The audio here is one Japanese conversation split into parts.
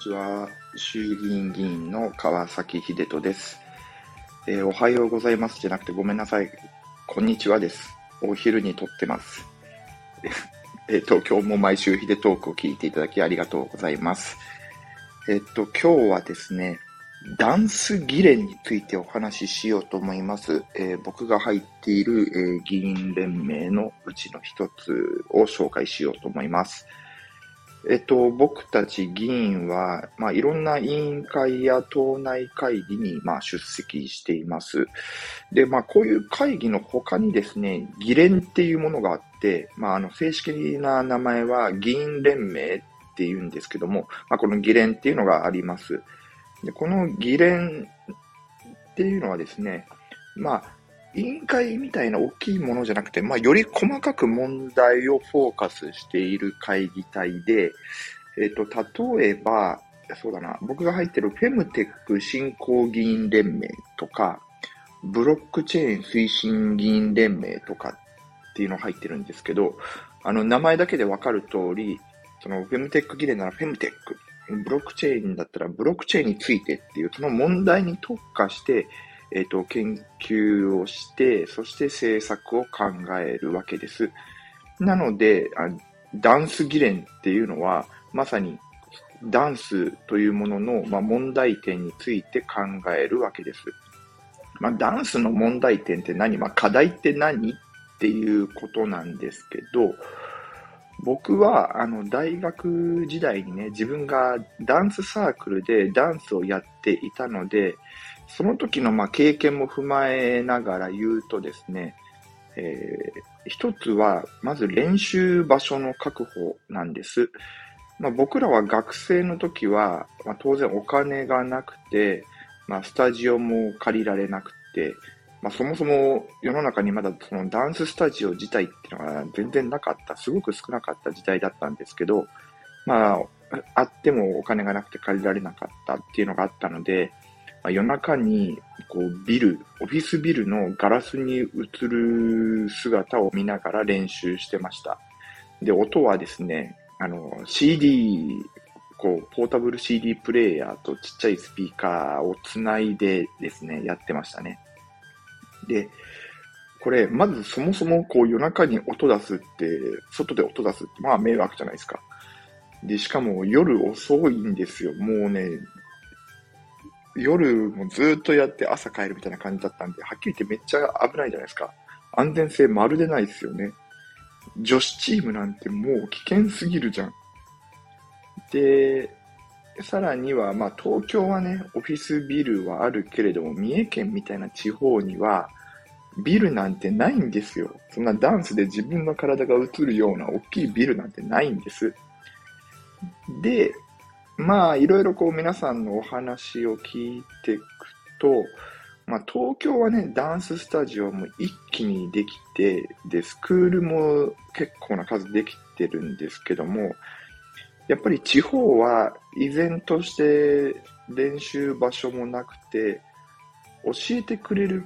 ちは、衆議院議員の川崎秀人です、おはようございますじゃなくてごめんなさい、こんにちはです。お昼に撮ってます今日も毎週秀トークを聞いていただきありがとうございます。今日はですね、ダンス議連についてお話ししようと思います。僕が入っている、議員連盟のうちの一つを紹介しようと思います。僕たち議員は、いろんな委員会や党内会議に、出席しています。で、こういう会議の他にですね、議連っていうものがあって、正式な名前は議員連盟っていうんですけども、この議連っていうのがあります。で、この議連っていうのはですね、委員会みたいな大きいものじゃなくて、より細かく問題をフォーカスしている会議体で、例えば、僕が入っているフェムテック振興議員連盟とか、ブロックチェーン推進議員連盟とかっていうのが入ってるんですけど、名前だけでわかる通り、そのフェムテック議連ならフェムテック、ブロックチェーンだったらブロックチェーンについてっていう、その問題に特化して、研究をして、そして政策を考えるわけです。なので、ダンス議連っていうのは、まさにダンスというものの、問題点について考えるわけです。ダンスの問題点って何？課題って何？っていうことなんですけど、僕は大学時代にね、自分がダンスサークルでダンスをやっていたので、その時の経験も踏まえながら言うとですね、一つはまず練習場所の確保なんです。僕らは学生の時は、当然お金がなくて、スタジオも借りられなくて、そもそも世の中にまだそのダンススタジオ自体っていうのが全然なかった、すごく少なかった時代だったんですけど、あってもお金がなくて借りられなかったっていうのがあったので、夜中にこうオフィスビルのガラスに映る姿を見ながら練習してました。で、音はですね、CD、ポータブル CD プレイヤーとちっちゃいスピーカーをつないでですね、やってましたね。で、これ、まずそもそも夜中に音出すって、外で音出すって、迷惑じゃないですか。で、しかも夜遅いんですよ。もうね、夜もずっとやって朝帰るみたいな感じだったんで、はっきり言ってめっちゃ危ないじゃないですか。安全性まるでないですよね。女子チームなんてもう危険すぎるじゃん。で、さらには、東京はね、オフィスビルはあるけれども、三重県みたいな地方には、ビルなんてないんですよ。そんなダンスで自分の体が映るような大きいビルなんてないんです。で、いろいろ皆さんのお話を聞いていくと、東京はね、ダンススタジオも一気にできて、で、スクールも結構な数できてるんですけども、やっぱり地方は依然として練習場所もなくて、教えてくれる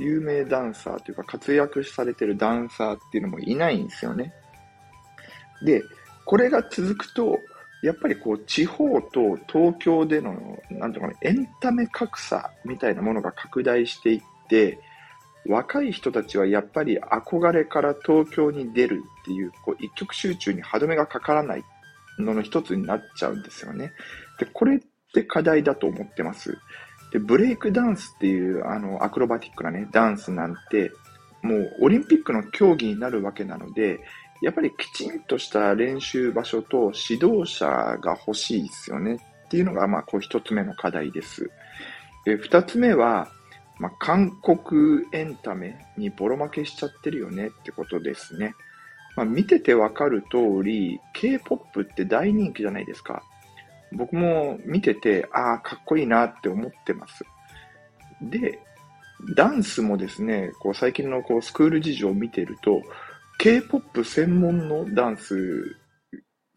有名ダンサーというか活躍されてるダンサーっていうのもいないんですよね。で、これが続くと、やっぱり地方と東京での、エンタメ格差みたいなものが拡大していって、若い人たちはやっぱり憧れから東京に出るっていう、一極集中に歯止めがかからないのの一つになっちゃうんですよね。で、これって課題だと思ってます。で、ブレイクダンスっていう、アクロバティックなね、ダンスなんて、もうオリンピックの競技になるわけなので、やっぱりきちんとした練習場所と指導者が欲しいですよねっていうのが、一つ目の課題です。で、二つ目は、韓国エンタメにボロ負けしちゃってるよねってことですね。見ててわかる通り、K-POP って大人気じゃないですか。僕も見てて、かっこいいなって思ってます。で、ダンスもですね、最近のスクール事情を見てると、K-POP 専門のダンス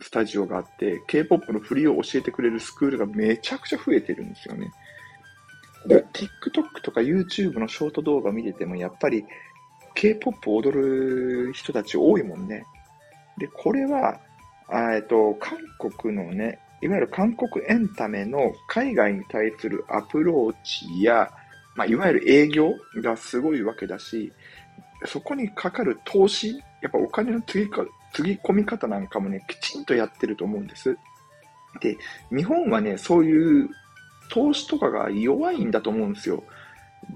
スタジオがあって、K-POP の振りを教えてくれるスクールがめちゃくちゃ増えてるんですよね。TikTok とか YouTube のショート動画見てても、やっぱりK-POP を踊る人たち多いもんね。で、これは、韓国のね、いわゆる韓国エンタメの海外に対するアプローチや、いわゆる営業がすごいわけだし、そこにかかる投資、やっぱお金のつぎ込み方なんかもね、きちんとやってると思うんです。で、日本はね、そういう投資とかが弱いんだと思うんですよ。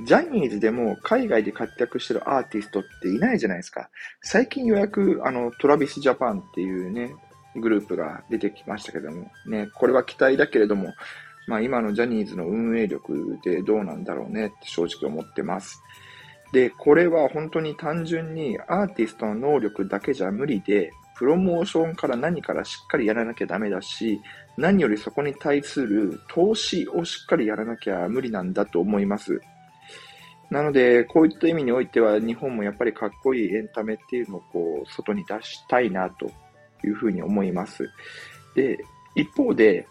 ジャニーズでも海外で活躍してるアーティストっていないじゃないですか。最近ようやくトラビスジャパンっていうね、グループが出てきましたけどもね、これは期待だけれども、今のジャニーズの運営力でどうなんだろうねって正直思ってます。で、これは本当に単純にアーティストの能力だけじゃ無理で、プロモーションから何からしっかりやらなきゃダメだし、何よりそこに対する投資をしっかりやらなきゃ無理なんだと思います。なので、こういった意味においては日本もやっぱりかっこいいエンタメっていうのをこう外に出したいなというふうに思います。で、一方で、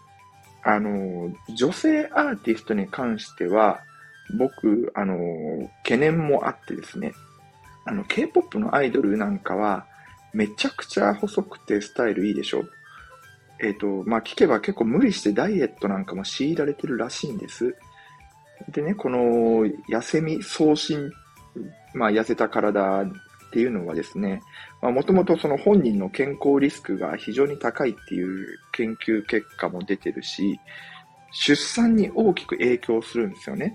女性アーティストに関しては、僕、懸念もあってですね、K-POP のアイドルなんかは、めちゃくちゃ細くてスタイルいいでしょ。聞けば結構無理してダイエットなんかも強いられてるらしいんです。でね、この痩せ身痩身、痩せた体っていうのはですね、もともとその本人の健康リスクが非常に高いっていう研究結果も出てるし、出産に大きく影響するんですよね。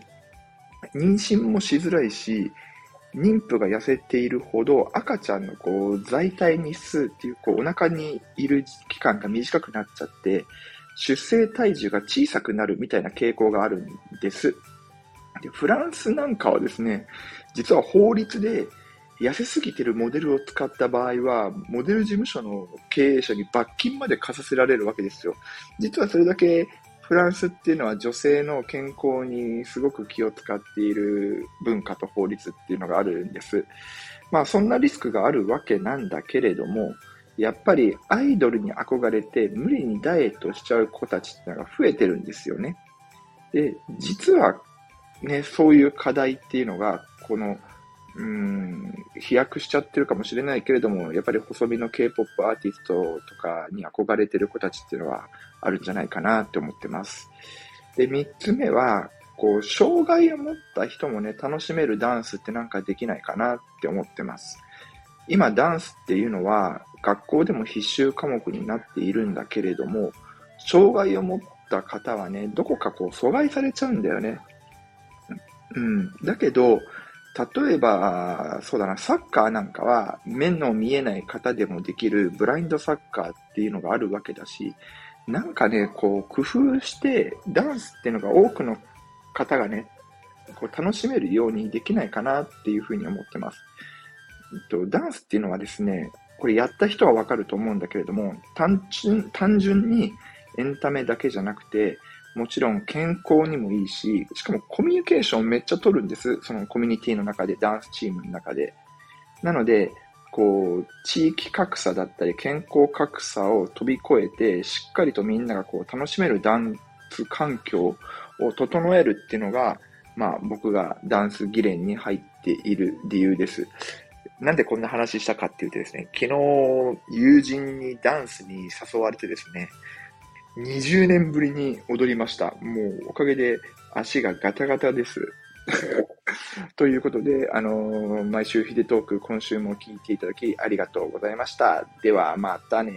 妊娠もしづらいし、妊婦が痩せているほど赤ちゃんのこう在体日数っていう、お腹にいる期間が短くなっちゃって、出生体重が小さくなるみたいな傾向があるんです。で、フランスなんかはですね、実は法律で痩せすぎてるモデルを使った場合は、モデル事務所の経営者に罰金まで課させられるわけですよ。実はそれだけフランスっていうのは女性の健康にすごく気を使っている文化と法律っていうのがあるんです。そんなリスクがあるわけなんだけれども、やっぱりアイドルに憧れて無理にダイエットしちゃう子たちってのが増えてるんですよね。で、実はね、そういう課題っていうのが、この、飛躍しちゃってるかもしれないけれども、やっぱり細身の K-POP アーティストとかに憧れてる子たちっていうのはあるんじゃないかなって思ってます。で、3つ目は、障害を持った人もね、楽しめるダンスってなんかできないかなって思ってます。今、ダンスっていうのは、学校でも必修科目になっているんだけれども、障害を持った方はね、どこか阻害されちゃうんだよね。だけど、例えば、そうだな、サッカーなんかは目の見えない方でもできるブラインドサッカーっていうのがあるわけだし、なんかね、工夫してダンスっていうのが多くの方がね、楽しめるようにできないかなっていうふうに思ってます。ダンスっていうのはですね、これやった人はわかると思うんだけれども、単純にエンタメだけじゃなくて、もちろん健康にもいいし、しかもコミュニケーションめっちゃ取るんです。そのコミュニティの中で、ダンスチームの中で。なので、地域格差だったり健康格差を飛び越えて、しっかりとみんなが楽しめるダンス環境を整えるっていうのが、僕がダンス議連に入っている理由です。なんでこんな話したかっていうとですね、昨日友人にダンスに誘われてですね、20年ぶりに踊りました。もうおかげで足がガタガタです。ということで、毎週ヒデトーク今週も聞いていただきありがとうございました。ではまたね。